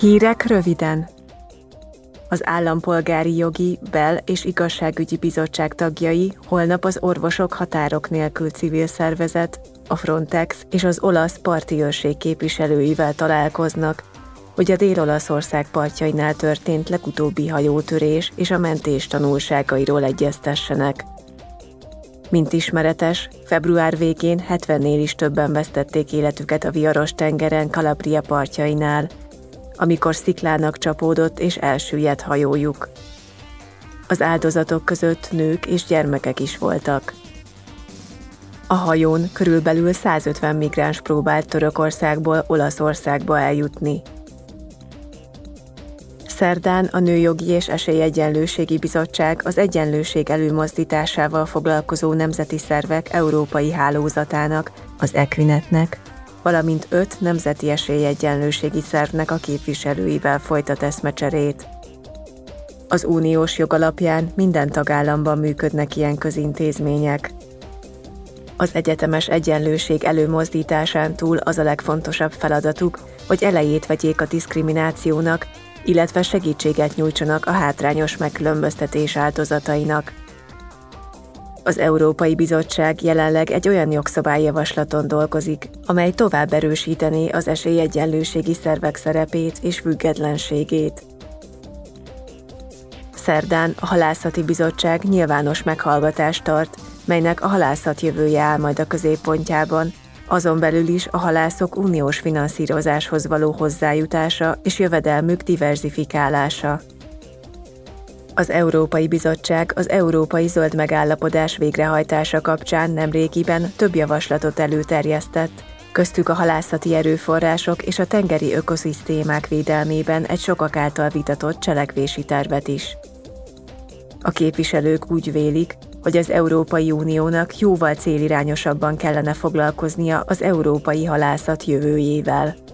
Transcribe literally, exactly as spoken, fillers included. Hírek röviden. Az Állampolgári Jogi, Bel- és Igazságügyi Bizottság tagjai holnap az Orvosok Határok Nélkül civil szervezet, a Frontex és az olasz parti őrség képviselőivel találkoznak, hogy a Dél-Olaszország partjainál történt legutóbbi hajótörés és a mentés tanulságairól egyeztessenek. Mint ismeretes, február végén hetvennél is többen vesztették életüket a viharos tengeren Calabria partjainál, amikor sziklának csapódott és elsüllyedt hajójuk. Az áldozatok között nők és gyermekek is voltak. A hajón körülbelül százötven migráns próbált Törökországból Olaszországba eljutni. Szerdán a Nőjogi és Esélyegyenlőségi Bizottság az egyenlőség előmozdításával foglalkozó nemzeti szervek európai hálózatának, az Equinetnek, valamint öt nemzeti esélyegyenlőségi szervnek a képviselőivel folytat eszmecserét. Az uniós jog alapján minden tagállamban működnek ilyen közintézmények. Az egyetemes egyenlőség előmozdításán túl az a legfontosabb feladatuk, hogy elejét vegyék a diszkriminációnak, illetve segítséget nyújtsanak a hátrányos megkülönböztetés áldozatainak. Az Európai Bizottság jelenleg egy olyan jogszabályjavaslaton dolgozik, amely tovább erősítené az esélyegyenlőségi szervek szerepét és függetlenségét. Szerdán a Halászati Bizottság nyilvános meghallgatást tart, melynek a halászat jövője áll majd a középpontjában, azon belül is a halászok uniós finanszírozáshoz való hozzájutása és jövedelmük diverzifikálása. Az Európai Bizottság az Európai Zöld Megállapodás végrehajtása kapcsán nemrégiben több javaslatot előterjesztett, köztük a halászati erőforrások és a tengeri ökoszisztémák védelmében egy sokak által vitatott cselekvési tervet is. A képviselők úgy vélik, hogy az Európai Uniónak jóval célirányosabban kellene foglalkoznia az európai halászat jövőjével.